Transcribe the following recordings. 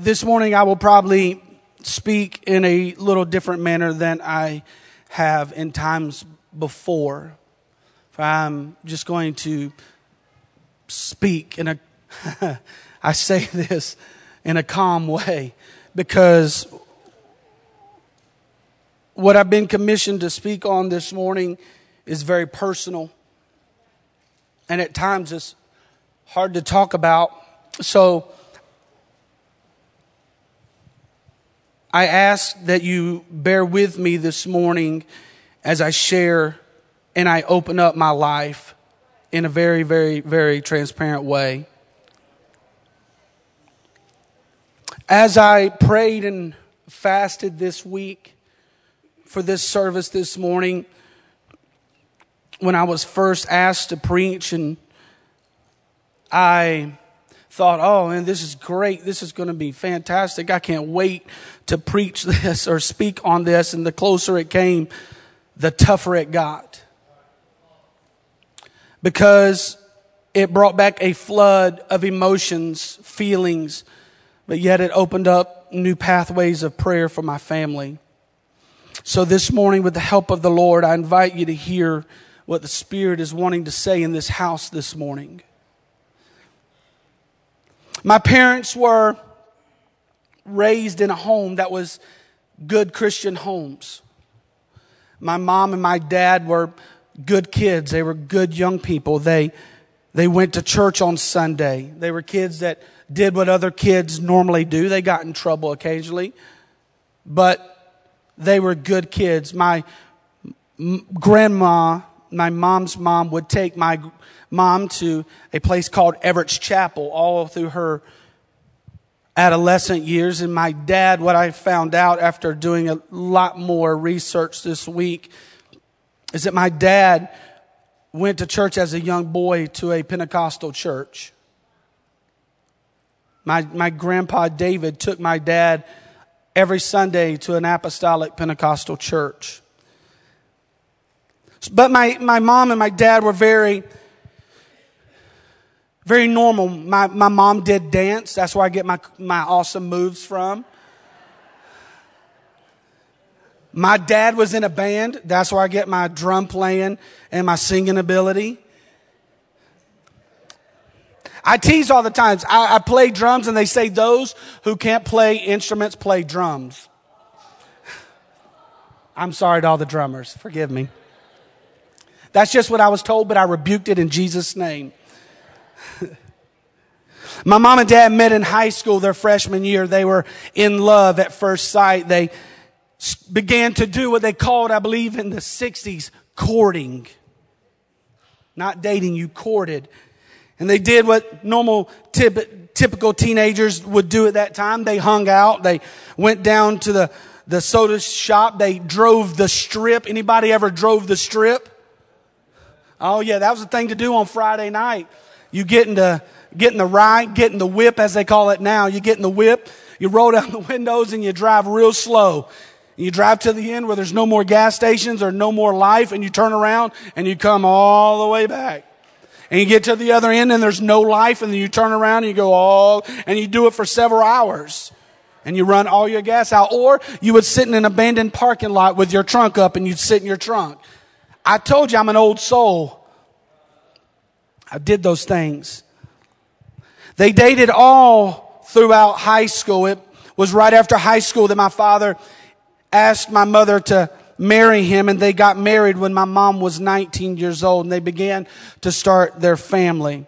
This morning I will probably speak in a little different manner than I have in times before. I'm just going to speak in a, I say this in a calm way, because what I've been commissioned to speak on this morning is very personal, and at times it's hard to talk about. So I ask that you bear with me this morning as I share and I open up my life in a very, very, very transparent way. As I prayed and fasted this week for this service this morning, when I was first asked to preach, and I thought, oh man, this is great. This is going to be fantastic. I can't wait to preach this or speak on this. And the closer it came, the tougher it got, because it brought back a flood of emotions, feelings, but yet it opened up new pathways of prayer for my family. So this morning, with the help of the Lord, I invite you to hear what the Spirit is wanting to say in this house this morning. My parents were raised in a home that was good Christian homes. My mom and my dad were good kids. They were good young people. They went to church on Sunday. They were kids that did what other kids normally do. They got in trouble occasionally, but they were good kids. My grandma, my mom's mom, would take my mom to a place called Everett's Chapel all through her adolescent years. And my dad, what I found out after doing a lot more research this week, is that my dad went to church as a young boy to a Pentecostal church. My grandpa David took my dad every Sunday to an apostolic Pentecostal church. But my mom and my dad were very, very normal. My mom did dance. That's where I get my awesome moves from. My dad was in a band. That's where I get my drum playing and my singing ability. I tease all the times. I play drums, and they say those who can't play instruments play drums. I'm sorry to all the drummers. Forgive me. That's just what I was told, but I rebuked it in Jesus' name. My mom and dad met in high school their freshman year. They were in love at first sight. They began to do what they called, I believe, in the 60s, courting. Not dating, you courted. And they did what normal, typical teenagers would do at that time. They hung out. They went down to the soda shop. They drove the strip. Anybody ever drove the strip? Oh, yeah, that was the thing to do on Friday night. You get in the ride, get in the whip, as they call it now. You get in the whip, you roll down the windows, and you drive real slow. You drive to the end where there's no more gas stations or no more life, and you turn around, and you come all the way back. And you get to the other end, and there's no life, and then you turn around, and you go all, and you do it for several hours. And you run all your gas out. Or you would sit in an abandoned parking lot with your trunk up, and you'd sit in your trunk. I told you I'm an old soul. I did those things. They dated all throughout high school. It was right after high school that my father asked my mother to marry him, and they got married when my mom was 19 years old, and they began to start their family.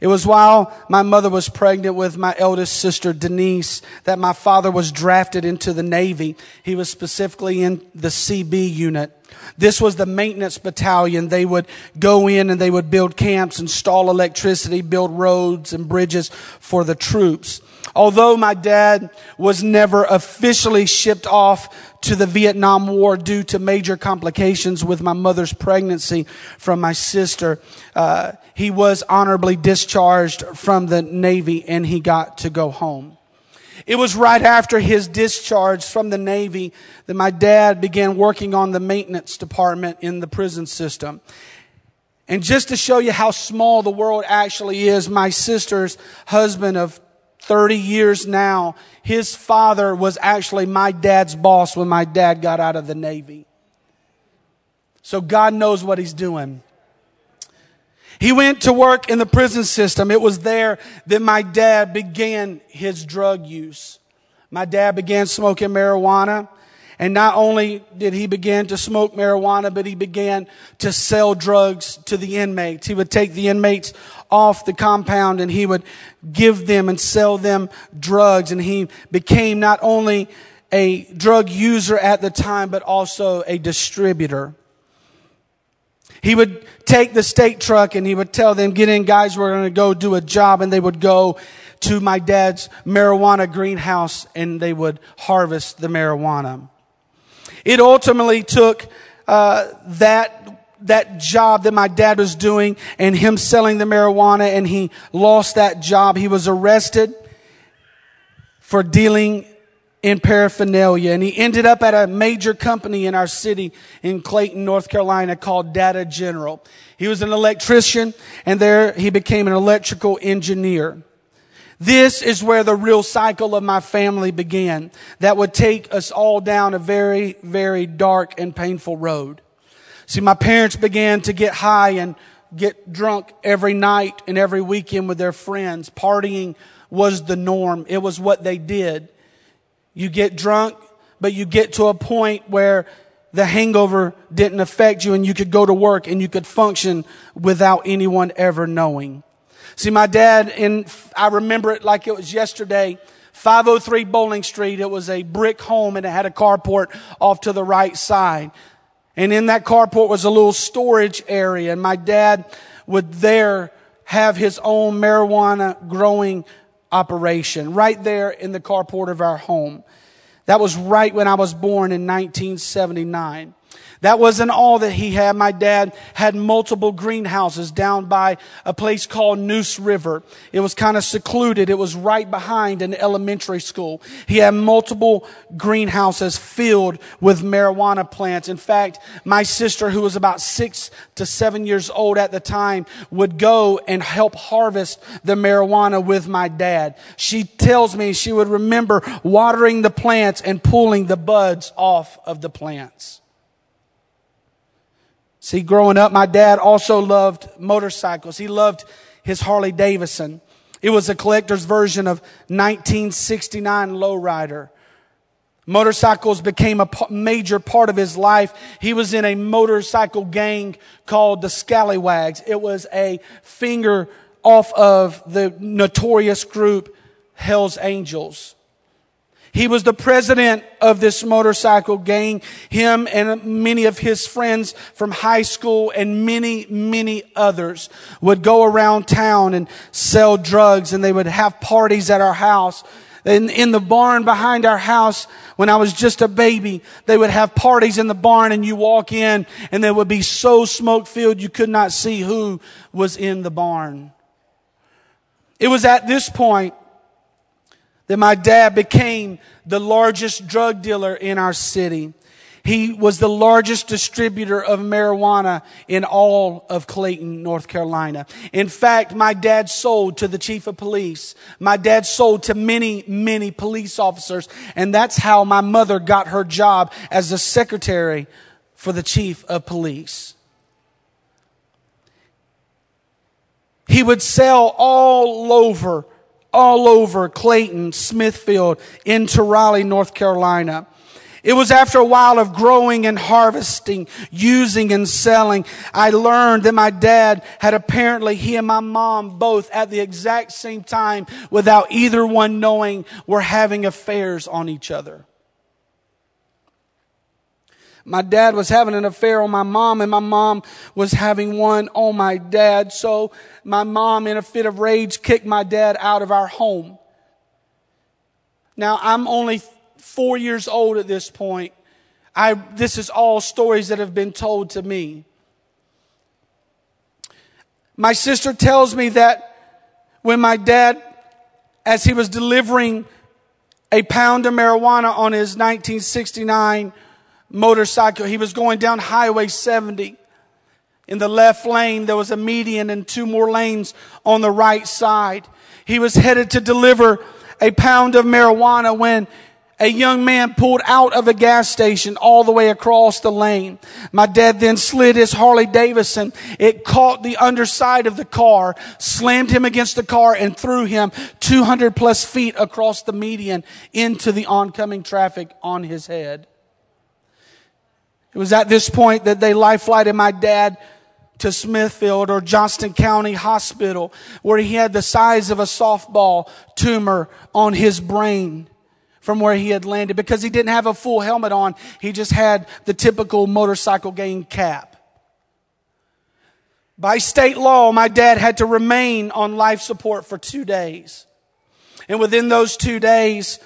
It was while my mother was pregnant with my eldest sister, Denise, that my father was drafted into the Navy. He was specifically in the CB unit. This was the maintenance battalion. They would go in and they would build camps, install electricity, build roads and bridges for the troops. Although my dad was never officially shipped off to the Vietnam War due to major complications with my mother's pregnancy from my sister, he was honorably discharged from the Navy, and he got to go home. It was right after his discharge from the Navy that my dad began working on the maintenance department in the prison system. And just to show you how small the world actually is, my sister's husband of 30 years now. His father was actually my dad's boss when my dad got out of the Navy. So God knows what he's doing. He went to work in the prison system. It was there that my dad began his drug use. My dad began smoking marijuana. And not only did he begin to smoke marijuana, but he began to sell drugs to the inmates. He would take the inmates off the compound and he would give them and sell them drugs. And he became not only a drug user at the time, but also a distributor. He would take the state truck and he would tell them, "Get in, guys, we're going to go do a job." And they would go to my dad's marijuana greenhouse and they would harvest the marijuana. It ultimately took that job that my dad was doing and him selling the marijuana, and he lost that job. He was arrested for dealing in paraphernalia, and he ended up at a major company in our city in Clayton, North Carolina, called Data General. He was an electrician, and there he became an electrical engineer. This is where the real cycle of my family began that would take us all down a very, very dark and painful road. See, my parents began to get high and get drunk every night and every weekend with their friends. Partying was the norm. It was what they did. You get drunk, but you get to a point where the hangover didn't affect you and you could go to work and you could function without anyone ever knowing. See, my dad, and I remember it like it was yesterday, 503 Bowling Street. It was a brick home and it had a carport off to the right side. And in that carport was a little storage area. And my dad would there have his own marijuana growing operation right there in the carport of our home. That was right when I was born in 1979. That wasn't all that he had. My dad had multiple greenhouses down by a place called Noose River. It was kind of secluded. It was right behind an elementary school. He had multiple greenhouses filled with marijuana plants. In fact, my sister, who was about 6 to 7 years old at the time, would go and help harvest the marijuana with my dad. She tells me she would remember watering the plants and pulling the buds off of the plants. See, growing up, my dad also loved motorcycles. He loved his Harley Davidson. It was a collector's version of 1969 Lowrider. Motorcycles became a major part of his life. He was in a motorcycle gang called the Scallywags. It was a finger off of the notorious group Hell's Angels. He was the president of this motorcycle gang. Him and many of his friends from high school and many, many others would go around town and sell drugs, and they would have parties at our house. In the barn behind our house, when I was just a baby, they would have parties in the barn, and you walk in and there would be so smoke-filled you could not see who was in the barn. It was at this point that my dad became the largest drug dealer in our city. He was the largest distributor of marijuana in all of Clayton, North Carolina. In fact, my dad sold to the chief of police. My dad sold to many, many police officers. And that's how my mother got her job as the secretary for the chief of police. He would sell all over Clayton, Smithfield, into Raleigh, North Carolina. It was after a while of growing and harvesting, using and selling, I learned that my dad had apparently, he and my mom both at the exact same time, without either one knowing, were having affairs on each other. My dad was having an affair on my mom, and my mom was having one on my dad. So my mom, in a fit of rage, kicked my dad out of our home. Now, I'm only 4 years old at this point. This is all stories that have been told to me. My sister tells me that when my dad, as he was delivering a pound of marijuana on his 1969 motorcycle, he was going down Highway 70. In the left lane, there was a median and two more lanes on the right side. He was headed to deliver a pound of marijuana when a young man pulled out of a gas station all the way across the lane. My dad then slid his Harley Davidson. It caught the underside of the car, slammed him against the car, and threw him 200 plus feet across the median into the oncoming traffic on his head. It was at this point that they life-flighted my dad to Smithfield or Johnston County Hospital, where he had the size of a softball tumor on his brain from where he had landed, because he didn't have a full helmet on. He just had the typical motorcycle gang cap. By state law, my dad had to remain on life support for 2 days. And within those two days,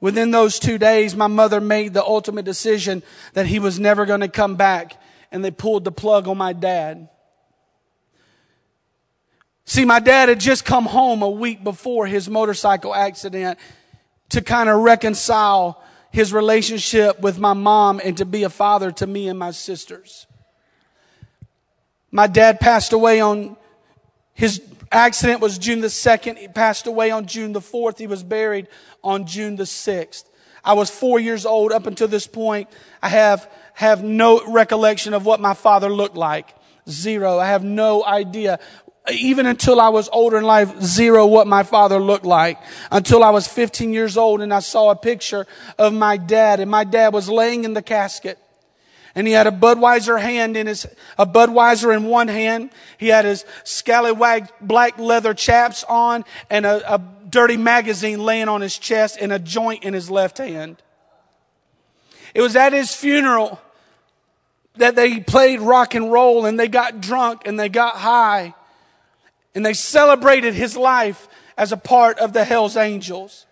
my mother made the ultimate decision that he was never going to come back, and they pulled the plug on my dad. See, my dad had just come home a week before his motorcycle accident to kind of reconcile his relationship with my mom and to be a father to me and my sisters. My dad passed away on, his accident was June the 2nd. He passed away on June the 4th. He was buried on June the 6th. I was 4 years old up until this point. I have no recollection of what my father looked like. Zero. I have no idea. Even until I was older in life, zero what my father looked like. Until I was 15 years old and I saw a picture of my dad, and my dad was laying in the casket, and he had a Budweiser in one hand. He had his scallywag black leather chaps on and a dirty magazine laying on his chest and a joint in his left hand. It was at his funeral that they played rock and roll, and they got drunk and they got high, and they celebrated his life as a part of the Hell's Angels.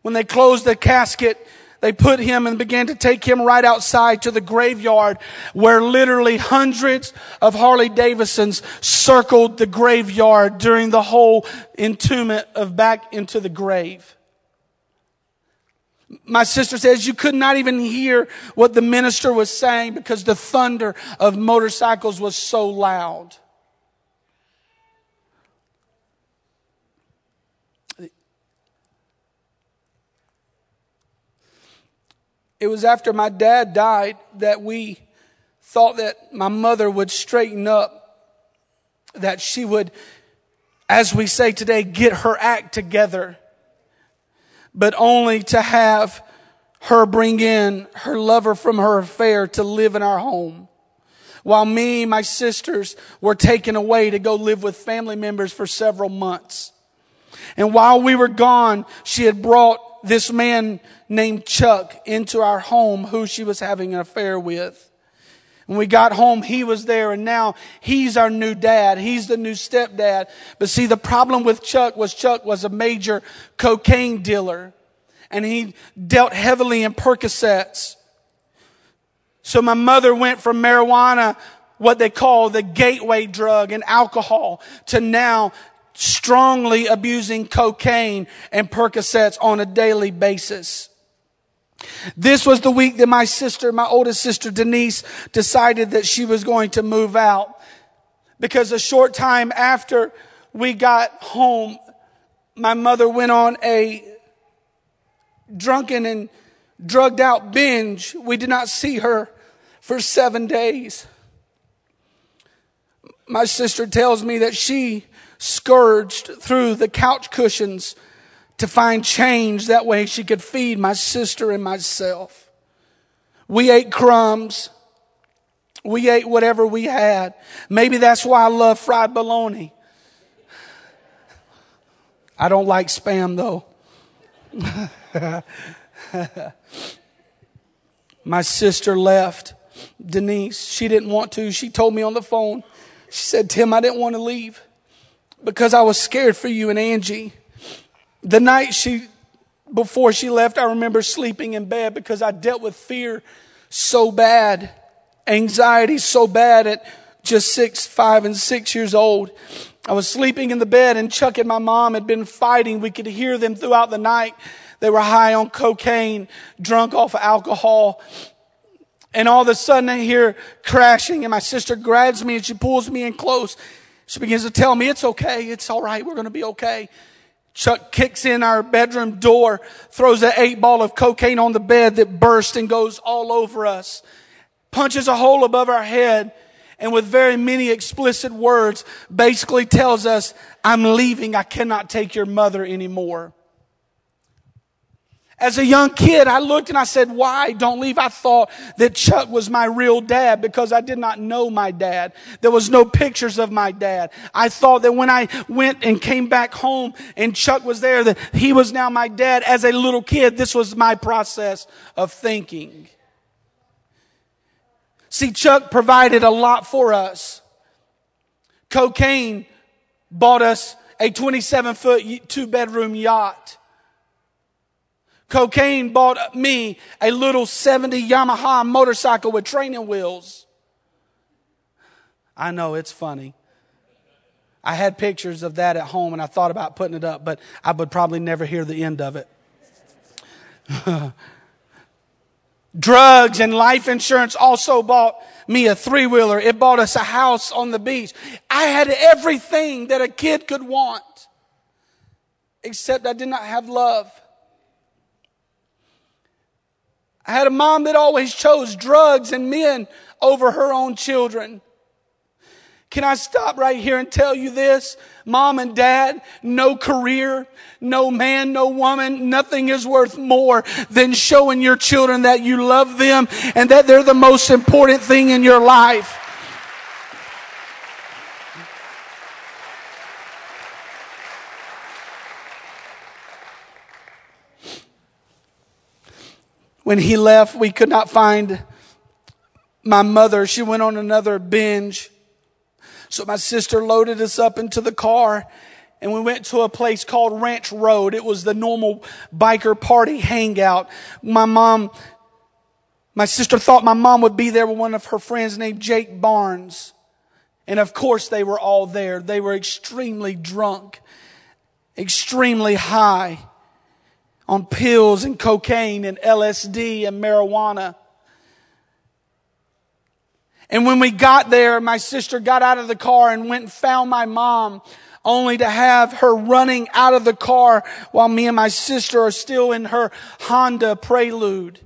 When they closed the casket, they put him and began to take him right outside to the graveyard, where literally hundreds of Harley Davidsons circled the graveyard during the whole entombment of back into the grave. My sister says you could not even hear what the minister was saying because the thunder of motorcycles was so loud. It was after my dad died that we thought that my mother would straighten up, that she would, as we say today, get her act together, but only to have her bring in her lover from her affair to live in our home, while me and my sisters were taken away to go live with family members for several months. And while we were gone, she had brought this man named Chuck into our home, who she was having an affair with. When we got home, he was there, and now he's our new dad. He's the new stepdad. But see, the problem with Chuck was a major cocaine dealer, and he dealt heavily in Percocets. So my mother went from marijuana, what they call the gateway drug, and alcohol, to now strongly abusing cocaine and Percocets on a daily basis. This was the week that my oldest sister Denise, decided that she was going to move out, because a short time after we got home, my mother went on a drunken and drugged out binge. We did not see her for 7 days. My sister tells me that she scourged through the couch cushions to find change. That way she could feed my sister and myself. We ate crumbs. We ate whatever we had. Maybe that's why I love fried bologna. I don't like Spam though. My sister left Denise. She didn't want to. She told me on the phone. She said, "Tim, I didn't want to leave, because I was scared for you and Angie." The night before she left, I remember sleeping in bed because I dealt with fear so bad, anxiety so bad at just 5 and 6 years old. I was sleeping in the bed, and Chuck and my mom had been fighting. We could hear them throughout the night. They were high on cocaine, drunk off alcohol. And all of a sudden I hear crashing, and my sister grabs me and she pulls me in close. She begins to tell me, "It's okay. It's all right. We're going to be okay." Chuck kicks in our bedroom door, throws an 8-ball of cocaine on the bed that bursts and goes all over us, punches a hole above our head, and with very many explicit words basically tells us, I'm leaving. I cannot take your mother anymore. As a young kid, I looked and I said, why? Don't leave. I thought that Chuck was my real dad because I did not know my dad. There was no pictures of my dad. I thought that when I went and came back home and Chuck was there, that he was now my dad. As a little kid, this was my process of thinking. See, Chuck provided a lot for us. Cocaine bought us a 27-foot, 2-bedroom yacht. Cocaine bought me a little 70 Yamaha motorcycle with training wheels. I know, it's funny. I had pictures of that at home and I thought about putting it up, but I would probably never hear the end of it. Drugs and life insurance also bought me a 3-wheeler. It bought us a house on the beach. I had everything that a kid could want, except I did not have love. I had a mom that always chose drugs and men over her own children. Can I stop right here and tell you this? Mom and dad, no career, no man, no woman, nothing is worth more than showing your children that you love them and that they're the most important thing in your life. When he left, we could not find my mother. She went on another binge. So my sister loaded us up into the car and we went to a place called Ranch Road. It was the normal biker party hangout. My sister thought my mom would be there with one of her friends named Jake Barnes. And of course they were all there. They were extremely drunk, extremely high on pills and cocaine and LSD and marijuana. And when we got there, my sister got out of the car and went and found my mom, only to have her running out of the car while me and my sister are still in her Honda Prelude.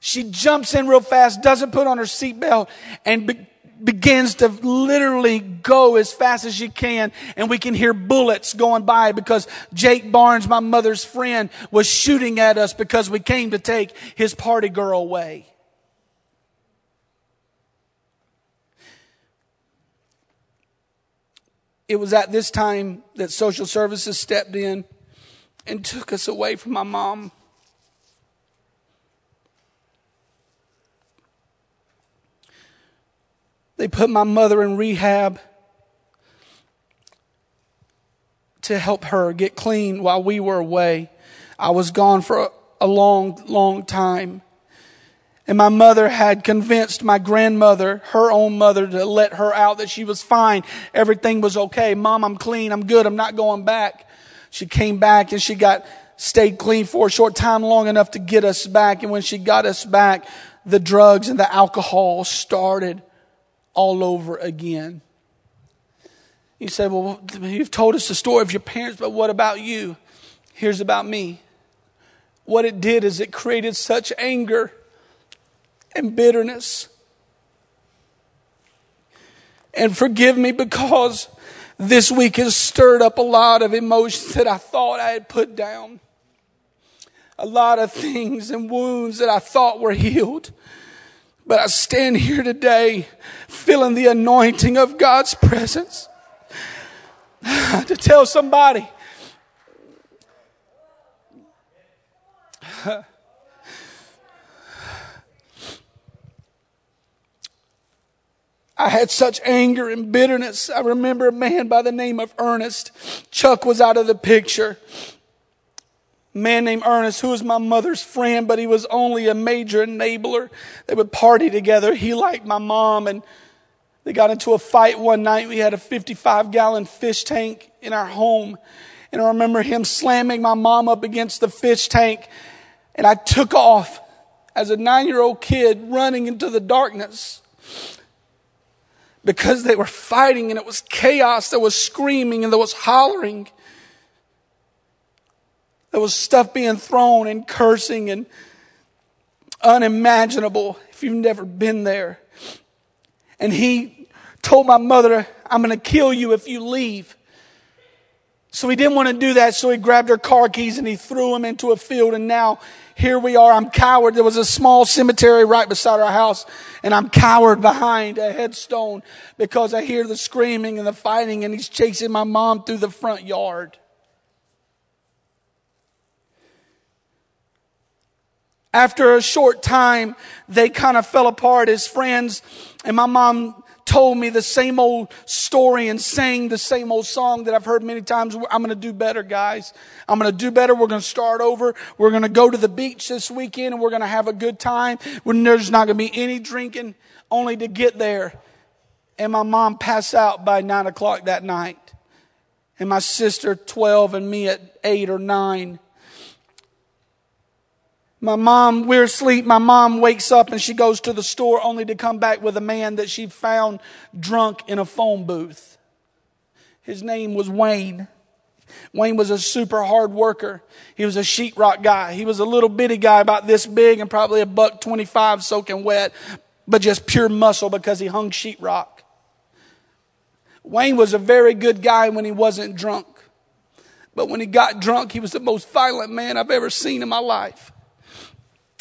She jumps in real fast, doesn't put on her seatbelt, and begins to literally go as fast as she can, and we can hear bullets going by because Jake Barnes, my mother's friend, was shooting at us because we came to take his party girl away. It was at this time that social services stepped in and took us away from my mom. They put my mother in rehab to help her get clean while we were away. I was gone for a long, long time. And my mother had convinced my grandmother, her own mother, to let her out, that she was fine. Everything was okay. Mom, I'm clean. I'm good. I'm not going back. She came back and she stayed clean for a short time, long enough to get us back. And when she got us back, the drugs and the alcohol started all over again. You say, well, you've told us the story of your parents, but what about you? Here's about me. What it did is it created such anger and bitterness. And forgive me, because this week has stirred up a lot of emotions that I thought I had put down. A lot of things and wounds that I thought were healed. But I stand here today feeling the anointing of God's presence to tell somebody, I had such anger and bitterness. I remember a man by the name of Ernest. Chuck was out of the picture. A man named Ernest, who was my mother's friend, but he was only a major enabler. They would party together. He liked my mom, and they got into a fight one night. We had a 55-gallon fish tank in our home, and I remember him slamming my mom up against the fish tank, and I took off as a 9-year-old kid running into the darkness because they were fighting, and it was chaos. There was screaming, and there was hollering. There was stuff being thrown and cursing and unimaginable if you've never been there. And he told my mother, I'm going to kill you if you leave. So he didn't want to do that, so he grabbed her car keys and he threw them into a field. And now here we are. I'm cowered. There was a small cemetery right beside our house, and I'm cowered behind a headstone because I hear the screaming and the fighting, and he's chasing my mom through the front yard. After a short time, they kind of fell apart as friends, and my mom told me the same old story and sang the same old song that I've heard many times. I'm going to do better, guys. I'm going to do better. We're going to start over. We're going to go to the beach this weekend, and we're going to have a good time when there's not going to be any drinking, only to get there. And my mom passed out by 9 o'clock that night. And my sister, 12, and me at 8 or 9. My mom, we're asleep. My mom wakes up and she goes to the store only to come back with a man that she found drunk in a phone booth. His name was Wayne. Wayne was a super hard worker. He was a sheetrock guy. He was a little bitty guy about this big and probably $125 soaking wet, but just pure muscle because he hung sheetrock. Wayne was a very good guy when he wasn't drunk. But when he got drunk, he was the most violent man I've ever seen in my life.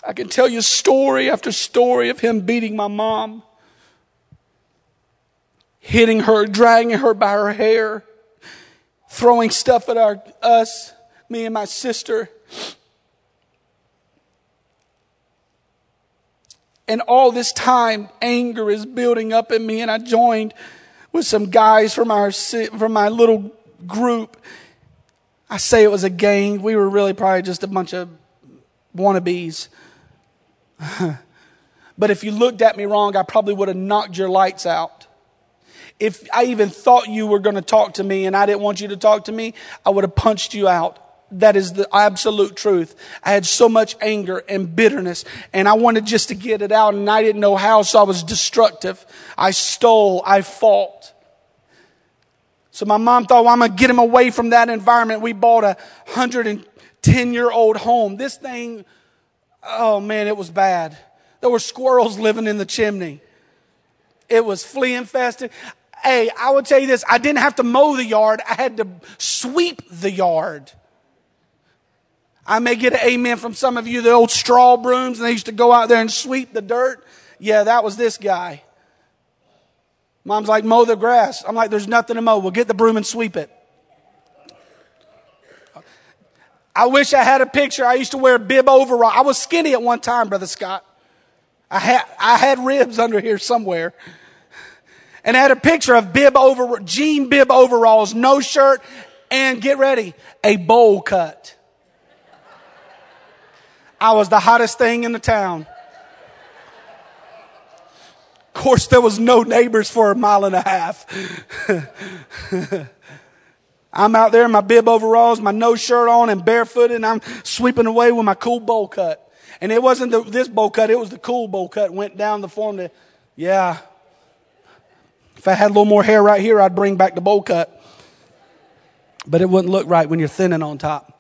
I can tell you story after story of him beating my mom, hitting her, dragging her by her hair, throwing stuff at us, me and my sister. And all this time, anger is building up in me, and I joined with some guys from my little group. I say it was a gang. We were really probably just a bunch of wannabes. But if you looked at me wrong, I probably would have knocked your lights out. If I even thought you were going to talk to me and I didn't want you to talk to me, I would have punched you out. That is the absolute truth. I had so much anger and bitterness, and I wanted just to get it out, and I didn't know how, so I was destructive. I stole, I fought. So my mom thought, well, I'm going to get him away from that environment. We bought a 110-year-old home. This thing, oh man, it was bad. There were squirrels living in the chimney. It was flea infested. Hey, I will tell you this. I didn't have to mow the yard. I had to sweep the yard. I may get an amen from some of you, the old straw brooms, and they used to go out there and sweep the dirt. Yeah, that was this guy. Mom's like, mow the grass. I'm like, there's nothing to mow. We'll get the broom and sweep it. I wish I had a picture. I used to wear a bib overall. I was skinny at one time, Brother Scott. I had ribs under here somewhere. And I had a picture of jean bib overalls, no shirt, and get ready, a bowl cut. I was the hottest thing in the town. Of course, there was no neighbors for a mile and a half. I'm out there in my bib overalls, my no shirt on, and barefooted, and I'm sweeping away with my cool bowl cut. And it wasn't this bowl cut, it was the cool bowl cut. Went down the form to, yeah. If I had a little more hair right here, I'd bring back the bowl cut. But it wouldn't look right when you're thinning on top.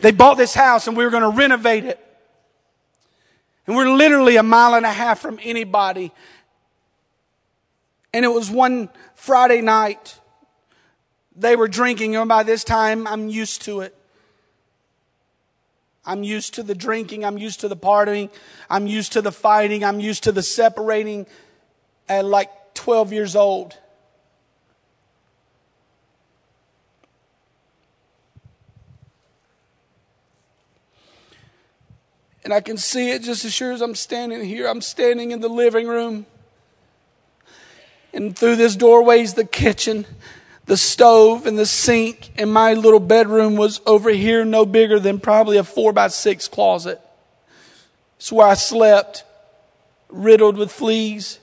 They bought this house, and we were going to renovate it. And we're literally a mile and a half from anybody. And it was one Friday night. They were drinking, and by this time, I'm used to it. I'm used to the drinking. I'm used to the partying. I'm used to the fighting. I'm used to the separating at like 12 years old. And I can see it just as sure as I'm standing here. I'm standing in the living room. And through this doorway is the kitchen, the stove, and the sink. And my little bedroom was over here, no bigger than probably a 4x6 closet. It's where I slept, riddled with fleas.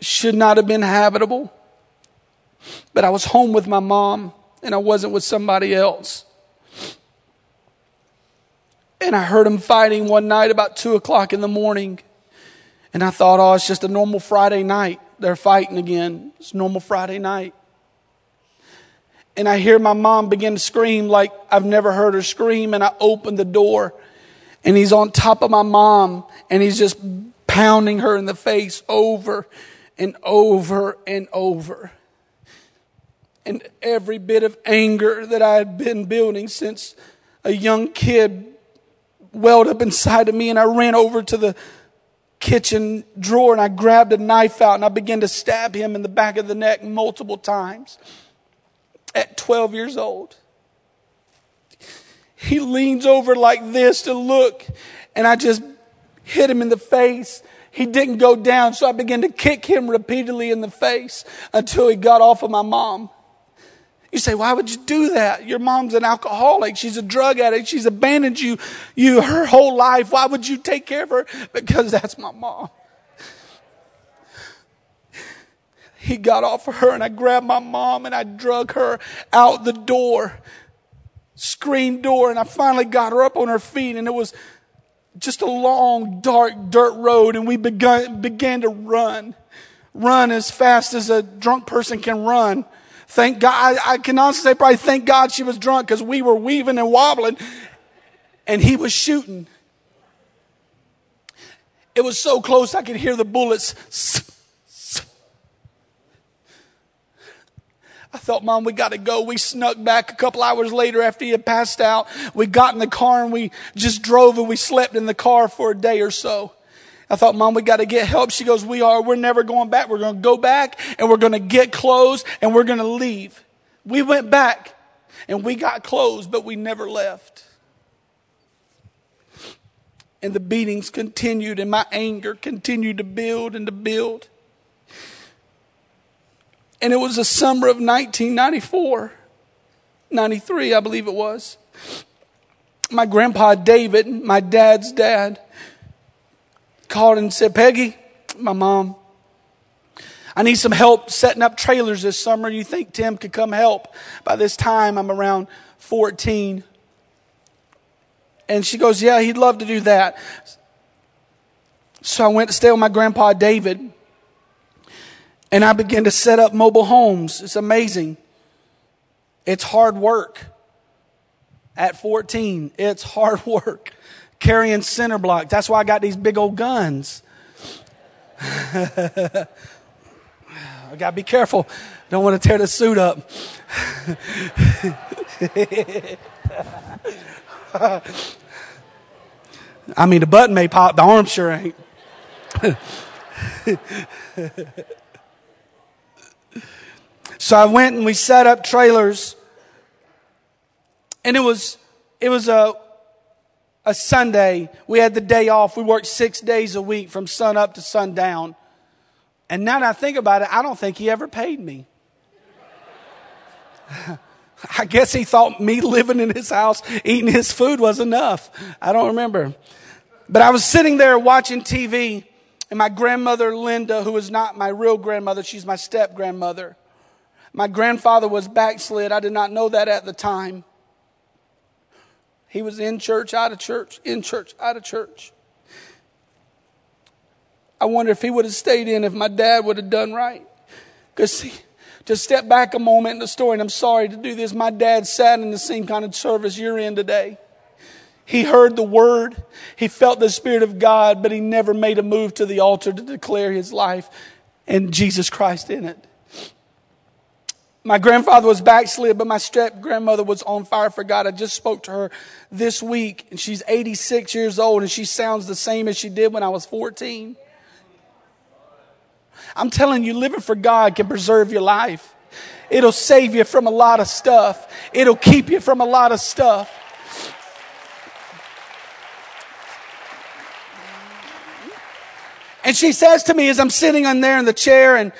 Should not have been habitable. But I was home with my mom, and I wasn't with somebody else. And I heard them fighting one night about 2 o'clock in the morning. And I thought, oh, it's just a normal Friday night. They're fighting again. It's a normal Friday night. And I hear my mom begin to scream like I've never heard her scream. And I open the door and he's on top of my mom and he's just pounding her in the face over and over and over. And every bit of anger that I had been building since a young kid welled up inside of me, and I ran over to the kitchen drawer and I grabbed a knife out and I began to stab him in the back of the neck multiple times. At 12 years old, he leans over like this to look, and I just hit him in the face. He didn't go down, so I began to kick him repeatedly in the face until he got off of my mom. You say, why would you do that? Your mom's an alcoholic. She's a drug addict. She's abandoned you her whole life. Why would you take care of her? Because that's my mom. He got off of her and I grabbed my mom and I drug her out the door, screen door. And I finally got her up on her feet, and it was just a long, dark dirt road. And we began to run as fast as a drunk person can run. Thank God. I can honestly say probably thank God she was drunk, because we were weaving and wobbling and he was shooting. It was so close I could hear the bullets. I thought, Mom, we got to go. We snuck back a couple hours later after he had passed out. We got in the car and we just drove, and we slept in the car for a day or so. I thought, Mom, we got to get help. She goes, we're never going back. We're going to go back and we're going to get clothes and we're going to leave. We went back and we got clothes, but we never left. And the beatings continued and my anger continued to build and to build. And it was the summer of 1994, 93, I believe it was. My grandpa David, my dad's dad, called and said, Peggy, my mom, I need some help setting up trailers this summer. You think Tim could come help? By this time, I'm around 14. And she goes, yeah, he'd love to do that. So I went to stay with my grandpa David. And I began to set up mobile homes. It's amazing. It's hard work. At 14, it's hard work. Carrying cinder blocks. That's why I got these big old guns. I got to be careful. Don't want to tear the suit up. I mean, the button may pop. The arm sure ain't. So I went and we set up trailers, and it was a Sunday. We had the day off. We worked 6 days a week from sun up to sundown. And now that I think about it, I don't think he ever paid me. I guess he thought me living in his house, eating his food was enough. I don't remember. But I was sitting there watching TV, and my grandmother, Linda, who is not my real grandmother, she's my step-grandmother. My grandfather was backslid. I did not know that at the time. He was in church, out of church, in church, out of church. I wonder if he would have stayed in if my dad would have done right. Because to step back a moment in the story, and I'm sorry to do this, my dad sat in the same kind of service you're in today. He heard the word. He felt the Spirit of God, but he never made a move to the altar to declare his life and Jesus Christ in it. My grandfather was backslid, but my step-grandmother was on fire for God. I just spoke to her this week, and she's 86 years old, and she sounds the same as she did when I was 14. I'm telling you, living for God can preserve your life. It'll save you from a lot of stuff. It'll keep you from a lot of stuff. And she says to me as I'm sitting on there in the chair, and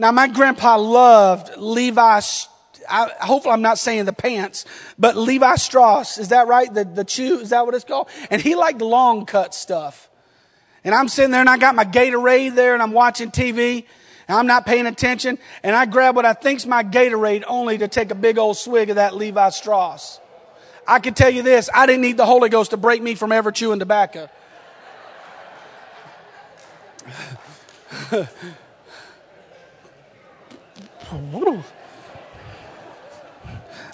now, my grandpa loved Levi, hopefully I'm not saying the pants, but Levi Strauss. Is that right? The chew, is that what it's called? And he liked long cut stuff. And I'm sitting there and I got my Gatorade there and I'm watching TV and I'm not paying attention. And I grab what I think's my Gatorade only to take a big old swig of that Levi Strauss. I can tell you this, I didn't need the Holy Ghost to break me from ever chewing tobacco.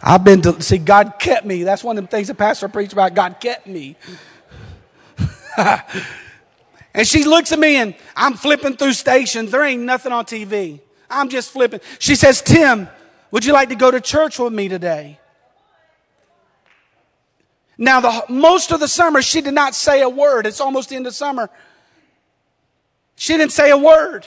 I've been to, see, God kept me. That's one of the things the pastor preached about. God kept me. And she looks at me and I'm flipping through stations. There ain't nothing on TV. I'm just flipping. She says, Tim, would you like to go to church with me today? Now, most of the summer, she did not say a word. It's almost the end of summer. She didn't say a word.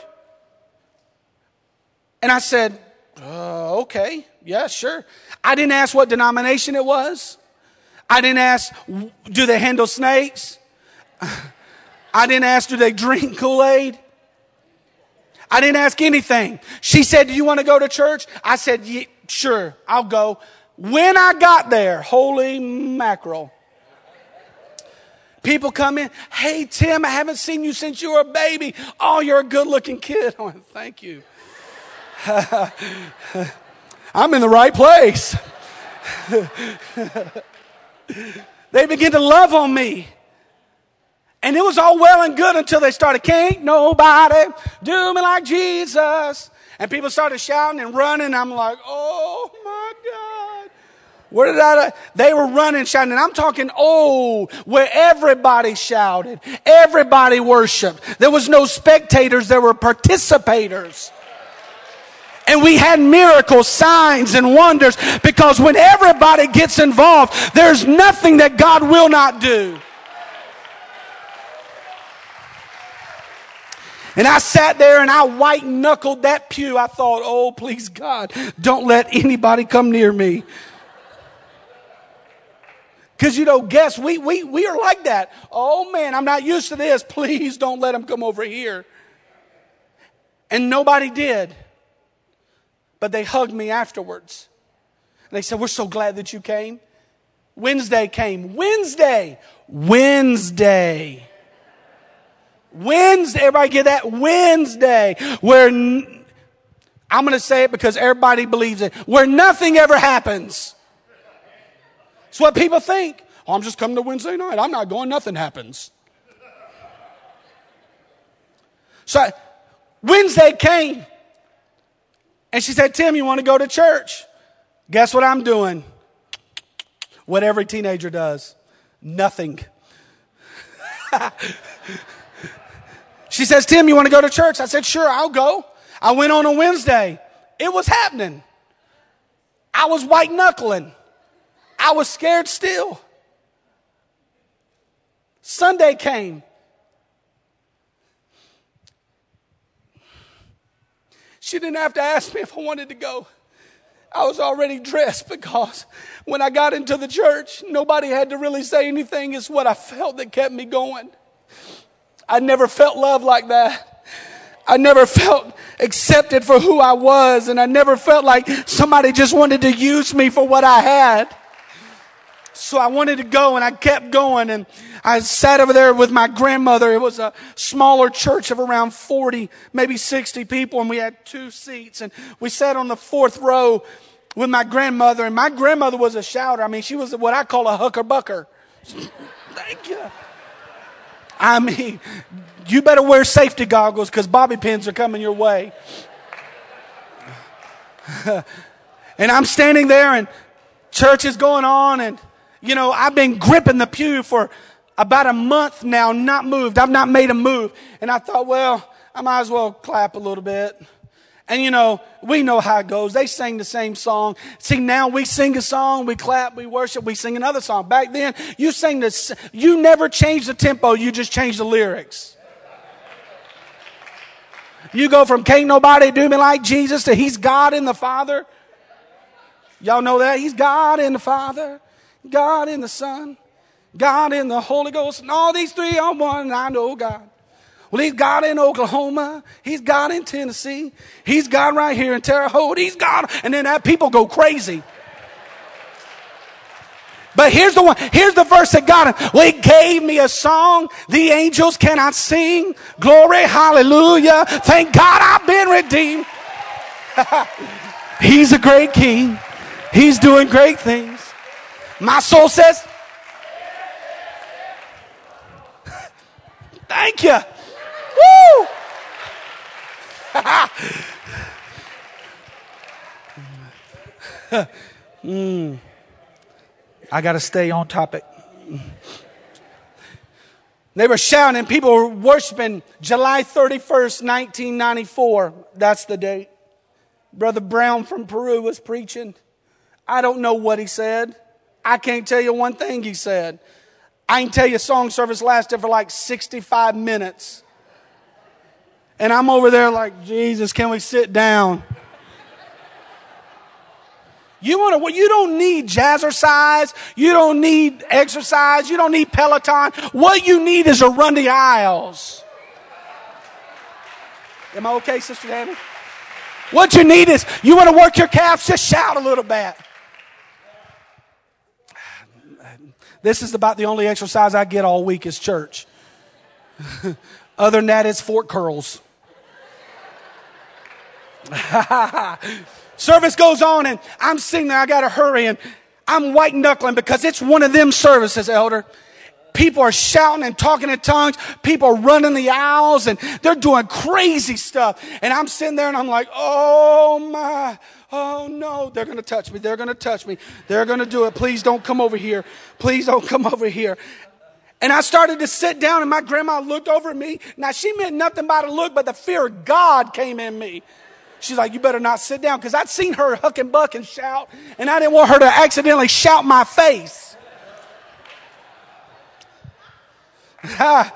And I said, okay, yeah, sure. I didn't ask what denomination it was. I didn't ask, do they handle snakes? I didn't ask, do they drink Kool-Aid? I didn't ask anything. She said, do you want to go to church? I said, yeah, sure, I'll go. When I got there, holy mackerel. People come in, hey, Tim, I haven't seen you since you were a baby. Oh, you're a good-looking kid. I went, thank you. I'm in the right place. They begin to love on me. And it was all well and good until they started, can't nobody do me like Jesus. And people started shouting and running. I'm like, oh, my God. Where did I? They were running, shouting. And I'm talking, where everybody shouted. Everybody worshiped. There was no spectators. There were participators. And we had miracles, signs, and wonders. Because when everybody gets involved, there's nothing that God will not do. And I sat there and I white-knuckled that pew. I thought, oh, please, God, don't let anybody come near me. Because, guess, we are like that. Oh, man, I'm not used to this. Please don't let them come over here. And nobody did. But they hugged me afterwards. And they said, we're so glad that you came. Wednesday came. Wednesday, everybody get that? Wednesday, where, I'm going to say it because everybody believes it, where nothing ever happens. It's what people think. Oh, I'm just coming to Wednesday night. I'm not going. Nothing happens. So Wednesday came, and she said, Tim, you want to go to church? Guess what I'm doing? What every teenager does. Nothing. She says, Tim, you want to go to church? I said, sure, I'll go. I went on a Wednesday. It was happening. I was white-knuckling. I was scared still. Sunday came. She didn't have to ask me if I wanted to go. I was already dressed because when I got into the church, nobody had to really say anything. It's what I felt that kept me going. I never felt love like that. I never felt accepted for who I was. And I never felt like somebody just wanted to use me for what I had. So I wanted to go and I kept going. And I sat over there with my grandmother. It was a smaller church of around 40, maybe 60 people. And we had 2 seats. And we sat on the 4th row with my grandmother. And my grandmother was a shouter. I mean, she was what I call a hucker-bucker. Thank you. I mean, you better wear safety goggles because bobby pins are coming your way. And I'm standing there and church is going on. And, I've been gripping the pew for about a month now, not moved. I've not made a move. And I thought, well, I might as well clap a little bit. And, we know how it goes. They sing the same song. See, now we sing a song, we clap, we worship, we sing another song. Back then, you never changed the tempo, you just changed the lyrics. You go from can't nobody do me like Jesus to he's God in the Father. Y'all know that? He's God in the Father, God in the Son, God in the Holy Ghost, and all these three on one, and I know God. Well, he's God in Oklahoma. He's God in Tennessee. He's God right here in Terre Haute. He's God. And then that people go crazy. But here's the verse that got him. Well, he gave me a song. The angels cannot sing. Glory, hallelujah. Thank God I've been redeemed. He's a great king. He's doing great things. My soul says, thank you. Woo! I got to stay on topic. They were shouting. People were worshiping. July 31st, 1994. That's the date. Brother Brown from Peru was preaching. I don't know what he said. I can't tell you one thing he said. I can tell you song service lasted for like 65 minutes. And I'm over there like, Jesus, can we sit down? You don't need jazzercise. You don't need exercise. You don't need Peloton. What you need is a run the aisles. Am I okay, Sister Debbie? What you need is, you want to work your calves, just shout a little bit. This is about the only exercise I get all week is church. Other than that, it's fork curls. Service goes on and I'm sitting there. I got to hurry and I'm white knuckling because it's one of them services, Elder. People are shouting and talking in tongues. People are running the aisles and they're doing crazy stuff. And I'm sitting there and I'm like, oh my, oh no, they're going to touch me. They're going to touch me. They're going to do it. Please don't come over here. Please don't come over here. And I started to sit down and my grandma looked over at me. Now she meant nothing by the look, but the fear of God came in me. She's like, you better not sit down. Because I'd seen her huck and buck and shout. And I didn't want her to accidentally shout my face. And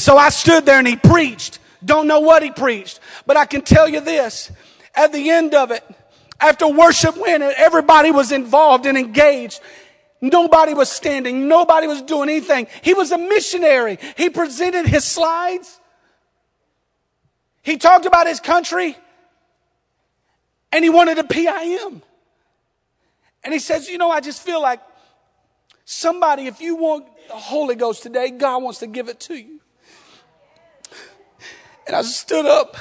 so I stood there and he preached. Don't know what he preached, but I can tell you this. At the end of it, after worship went and everybody was involved and engaged, nobody was standing. Nobody was doing anything. He was a missionary. He presented his slides. He talked about his country and he wanted a PIM. And he says, you know, I just feel like somebody, if you want the Holy Ghost today, God wants to give it to you. And I stood up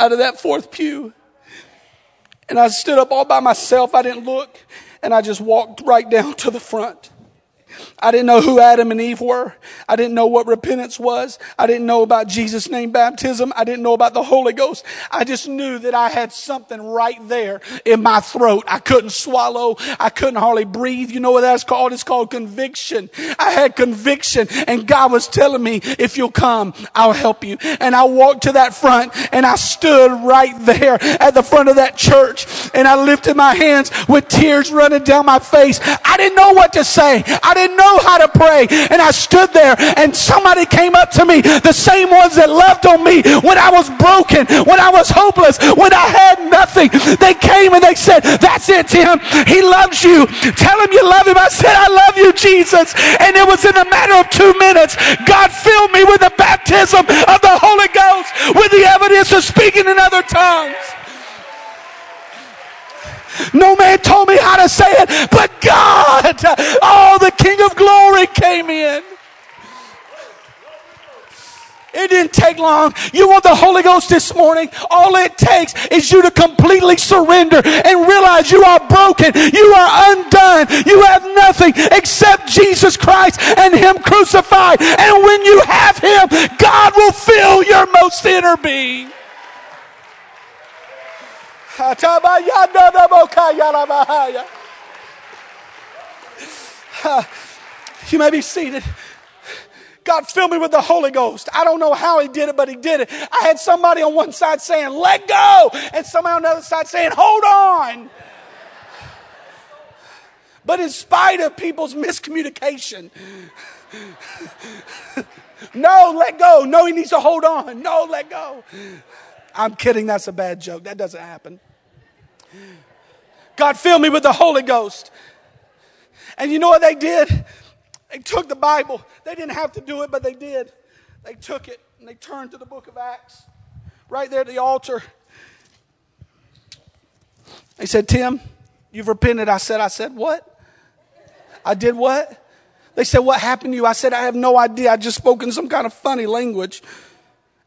out of that fourth pew. And I stood up all by myself. I didn't look. And I just walked right down to the front. I didn't know who Adam and Eve were. I didn't know what repentance was. I didn't know about Jesus' name baptism. I didn't know about the Holy Ghost. I just knew that I had something right there in my throat. I couldn't swallow. I couldn't hardly breathe. You know what that's called? It's called conviction. I had conviction and God was telling me, if you'll come, I'll help you. And I walked to that front and I stood right there at the front of that church and I lifted my hands with tears running down my face. I didn't know what to say. I didn't know how to pray. And I stood there and somebody came up to me, the same ones that loved on me when I was broken, when I was hopeless, when I had nothing. They came and they said, that's it, Tim. He loves you. Tell him you love him. I said, I love you, Jesus. And it was in a matter of 2 minutes, God filled me with the baptism of the Holy Ghost, with the evidence of speaking in other tongues. No man told me how to say it, but God, oh, the King of Glory came in. It didn't take long. You want the Holy Ghost this morning? All it takes is you to completely surrender and realize you are broken. You are undone. You have nothing except Jesus Christ and Him crucified. And when you have Him, God will fill your most inner being. You may be seated. God filled me with the Holy Ghost. I don't know how He did it, but He did it. I had somebody on one side saying, let go. And somebody on the other side saying, hold on. But in spite of people's miscommunication, no, let go. No, he needs to hold on. No, let go. I'm kidding. That's a bad joke. That doesn't happen. God filled me with the Holy Ghost. And you know what they did? They took the Bible. They didn't have to do it, but they did. They took it and they turned to the book of Acts right there at the altar. They said, Tim, you've repented. I said, what? I did what? They said, what happened to you? I said, I have no idea. I just spoke in some kind of funny language.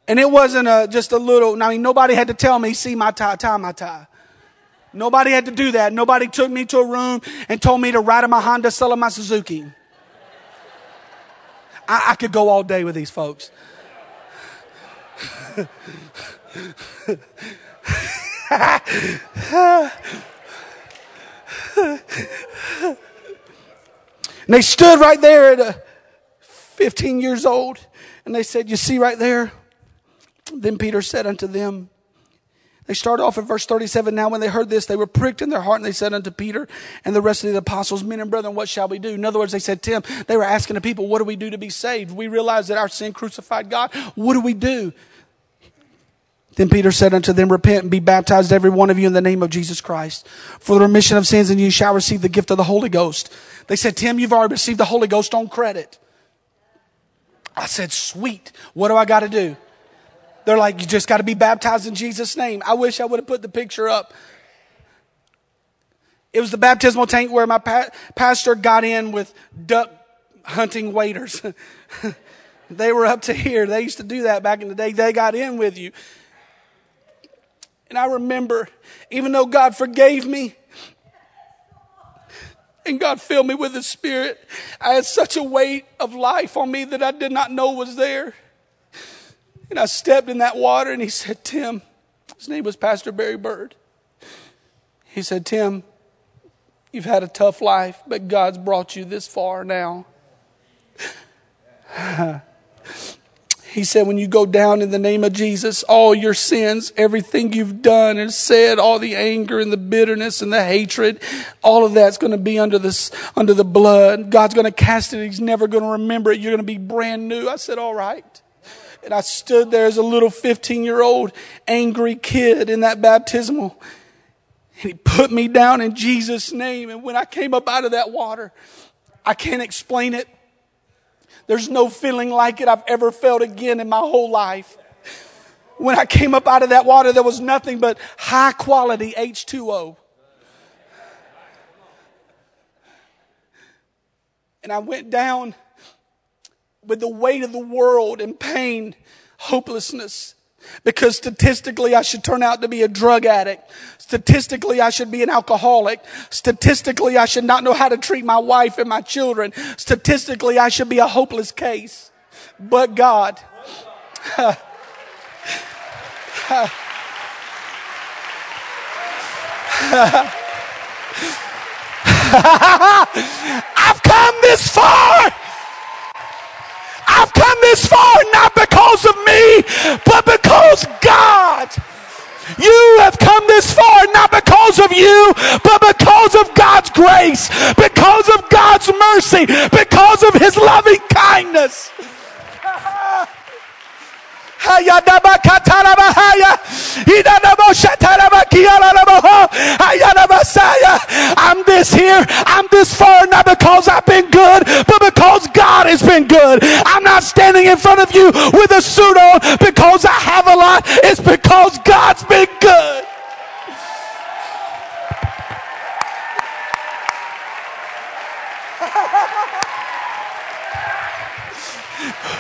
And it wasn't just a little, I mean, nobody had to tell me, see my tie, my tie. Nobody had to do that. Nobody took me to a room and told me to ride in my Honda, sell in my Suzuki. I could go all day with these folks. And they stood right there at 15 years old. And they said, you see right there? Then Peter said unto them, they start off at verse 37. Now when they heard this, they were pricked in their heart, and they said unto Peter and the rest of the apostles, men and brethren, what shall we do? In other words, they said to him, they were asking the people, what do we do to be saved? We realize that our sin crucified God. What do we do? Then Peter said unto them, repent and be baptized every one of you in the name of Jesus Christ for the remission of sins, and you shall receive the gift of the Holy Ghost. They said, Tim, you've already received the Holy Ghost on credit. I said, sweet. What do I got to do? They're like, you just got to be baptized in Jesus' name. I wish I would have put the picture up. It was the baptismal tank where my pastor got in with duck hunting waders. They were up to here. They used to do that back in the day. They got in with you. And I remember, even though God forgave me and God filled me with His Spirit, I had such a weight of life on me that I did not know was there. And I stepped in that water, and he said, Tim, his name was Pastor Barry Bird. He said, Tim, you've had a tough life, but God's brought you this far now. He said, when you go down in the name of Jesus, all your sins, everything you've done and said, all the anger and the bitterness and the hatred, all of that's going to be under the blood. God's going to cast it. He's never going to remember it. You're going to be brand new. I said, all right. And I stood there as a little 15-year-old angry kid in that baptismal. And he put me down in Jesus' name. And when I came up out of that water, I can't explain it. There's no feeling like it I've ever felt again in my whole life. When I came up out of that water, there was nothing but high quality H2O. And I went down with the weight of the world and pain, hopelessness. Because statistically, I should turn out to be a drug addict. Statistically, I should be an alcoholic. Statistically, I should not know how to treat my wife and my children. Statistically, I should be a hopeless case. But God. I've come this far. I've come this far not because of me, but because God. You have come this far not because of you, but because of God's grace, because of God's mercy, because of His loving kindness. I'm this here, I'm this far, not because I've been good, but because God has been good. I'm not standing in front of you with a suit on because I have a lot. It's because God's been good.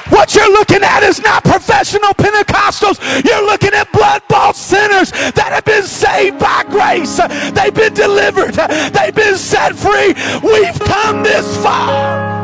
What you're looking at is not professional Pentecostals. You're looking at blood-bought sinners that have been saved by grace. They've been delivered. They've been set free. We've come this far.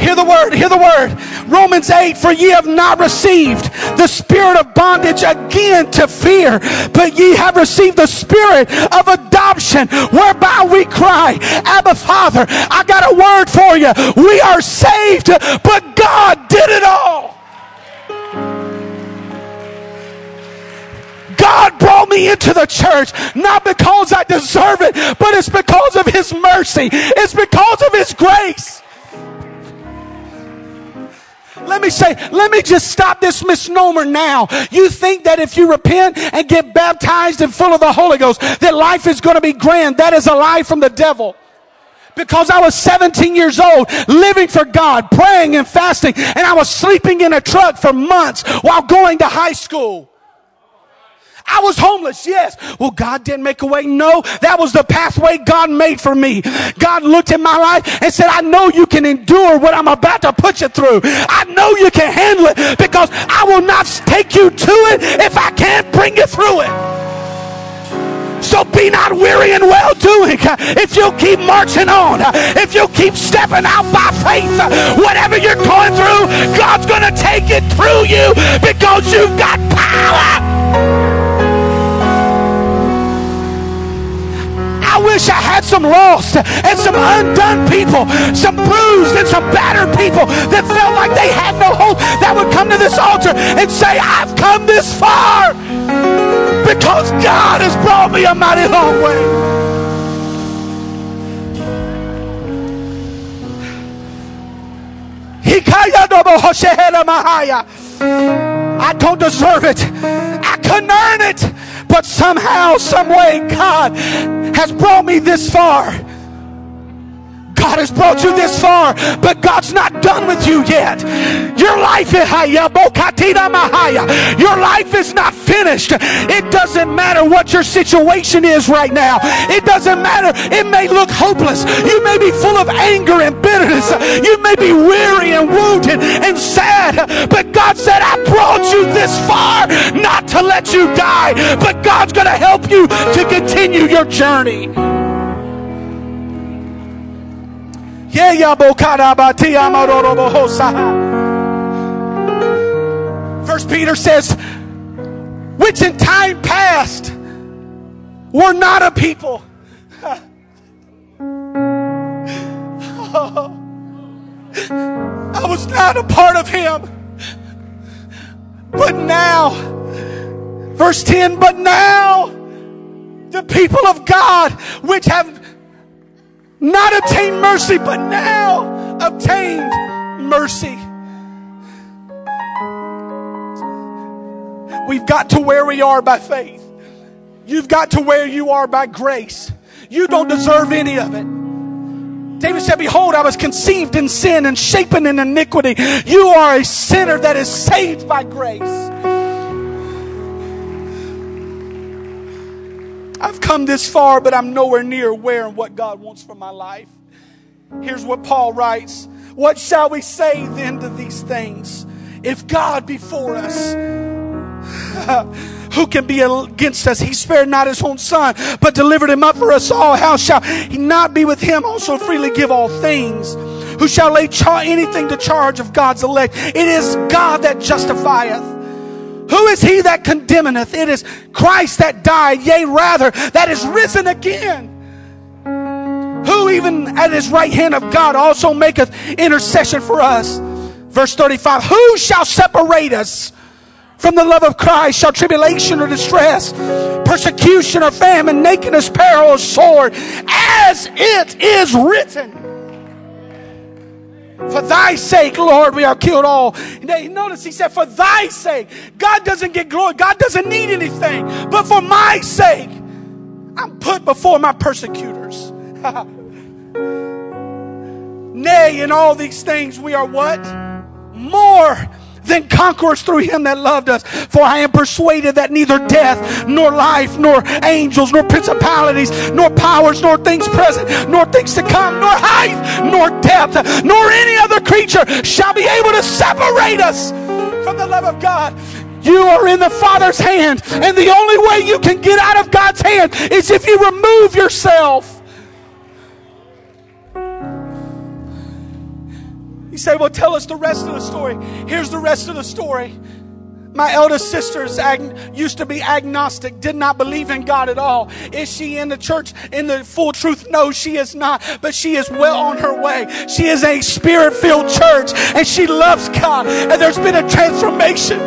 Hear the word, hear the word. Romans 8, for ye have not received the spirit of bondage again to fear, but ye have received the spirit of adoption, whereby we cry, Abba, Father. I got a word for you. We are saved, but God did it all. God brought me into the church, not because I deserve it, but it's because of His mercy. It's because of His grace. Let me just stop this misnomer now. You think that if you repent and get baptized and full of the Holy Ghost, that life is going to be grand. That is a lie from the devil. Because I was 17 years old, living for God, praying and fasting, and I was sleeping in a truck for months while going to high school. I was homeless, yes. Well, God didn't make a way. No, that was the pathway God made for me. God looked at my life and said, I know you can endure what I'm about to put you through. I know you can handle it because I will not take you to it if I can't bring you through it. So be not weary in well-doing. If you'll keep marching on, if you'll keep stepping out by faith, whatever you're going through, God's going to take make it through you because you've got power. I wish I had some lost and some undone people, some bruised and some battered people that felt like they had no hope, that would come to this altar and say, I've come this far because God has brought me a mighty long way. I don't deserve it. I couldn't earn it. But somehow, some way, God has brought me this far. God has brought you this far, but God's not done with you yet. Your life is not finished. It doesn't matter what your situation is right now. It doesn't matter. It may look hopeless. You may be full of anger and bitterness. You may be weary and wounded and sad. But God said, I brought you this far not to let you die, but God's going to help you to continue your journey. First Peter says, which in time past were not a people. Oh, I was not a part of him. But now, verse 10, but now the people of God which have not obtained mercy, but now obtained mercy. We've got to where we are by faith. You've got to where you are by grace. You don't deserve any of it. David said, behold, I was conceived in sin and shapen in iniquity. You are a sinner that is saved by grace. I've come this far, but I'm nowhere near where and what God wants for my life. Here's what Paul writes. What shall we say then to these things? If God be for us, who can be against us? He spared not his own son, but delivered him up for us all. How shall he not be with him also freely give all things? Who shall lay anything to charge of God's elect? It is God that justifieth. Who is he that condemneth? It is Christ that died, yea, rather, that is risen again. Who even at his right hand of God also maketh intercession for us. Verse 35, who shall separate us from the love of Christ? Shall tribulation or distress, persecution or famine, nakedness, peril, or sword? As it is written, for thy sake, Lord, we are killed all. Notice he said, for thy sake. God doesn't get glory. God doesn't need anything. But for my sake, I'm put before my persecutors. Nay, in all these things we are what? More than conquerors through him that loved us. For I am persuaded that neither death, nor life, nor angels, nor principalities, nor powers, nor things present, nor things to come, nor height, nor depth, nor any other creature shall be able to separate us from the love of God. You are in the Father's hand, and the only way you can get out of God's hand is if you remove yourself. You say, well, tell us the rest of the story. Here's the rest of the story. My eldest sister used to be agnostic, did not believe in God at all. Is she in the church in the full truth? No, she is not. But she is well on her way. She is a spirit-filled church, and she loves God. And there's been a transformation.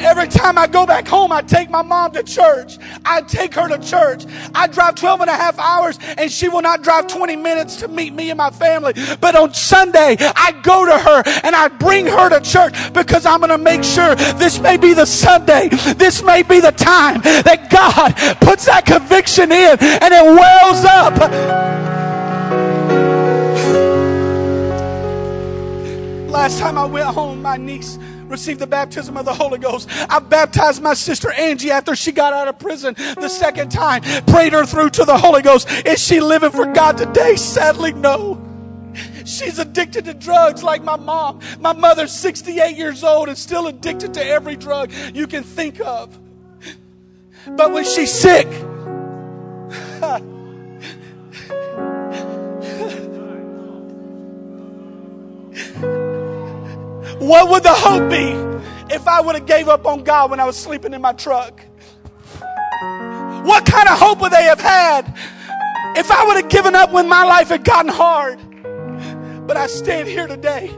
Every time I go back home, I take my mom to church. I take her to church. I drive 12 and a half hours, and she will not drive 20 minutes to meet me and my family. But on Sunday, I go to her, and I bring her to church because I'm going to make sure this may be the Sunday. This may be the time that God puts that conviction in, and it wells up. Last time I went home, my niece received the baptism of the Holy Ghost. I baptized my sister Angie after she got out of prison the second time. Prayed her through to the Holy Ghost. Is she living for God today? Sadly, no. She's addicted to drugs like my mom. My mother's 68 years old and still addicted to every drug you can think of. But when she's sick, What would the hope be if I would have gave up on God when I was sleeping in my truck? What kind of hope would they have had if I would have given up when my life had gotten hard? But I stand here today,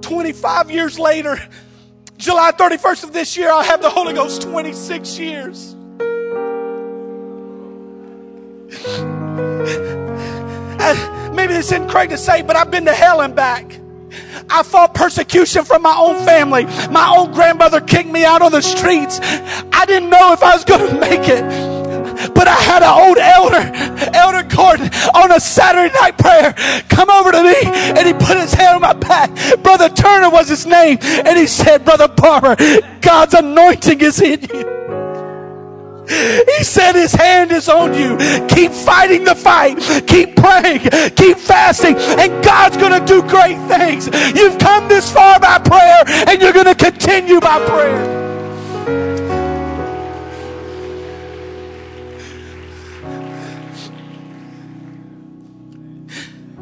25 years later, July 31st of this year, I'll have the Holy Ghost 26 years. Maybe this isn't crazy to say, but I've been to hell and back. I fought persecution from my own family. My own grandmother kicked me out on the streets. I didn't know if I was going to make it. But I had an old Elder Gordon, on a Saturday night prayer, come over to me, and he put his hand on my back. Brother Turner was his name. And he said, Brother Barber, God's anointing is in you. He said his hand is on you. Keep fighting the fight. Keep praying. Keep fasting. And God's going to do great things. You've come this far by prayer, and you're going to continue by prayer.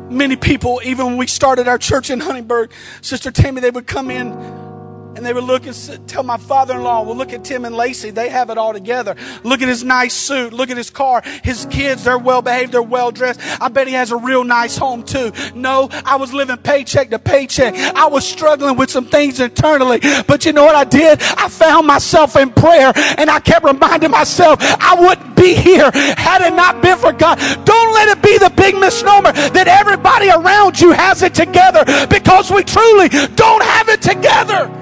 Many people, even when we started our church in Huntingburg, Sister Tammy, they would come in and they would look and tell my father-in-law, well, look at Tim and Lacey. They have it all together. Look at his nice suit. Look at his car. His kids, they're well-behaved. They're well-dressed. I bet he has a real nice home, too. No, I was living paycheck to paycheck. I was struggling with some things internally. But you know what I did? I found myself in prayer, and I kept reminding myself I wouldn't be here had it not been for God. Don't let it be the big misnomer that everybody around you has it together, because we truly don't have it together.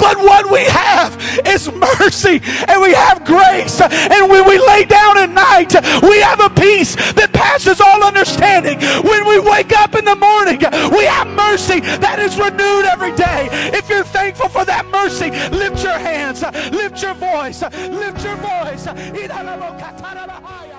But what we have is mercy, and we have grace. And when we lay down at night, we have a peace that passes all understanding. When we wake up in the morning, we have mercy that is renewed every day. If you're thankful for that mercy, lift your hands, lift your voice, lift your voice.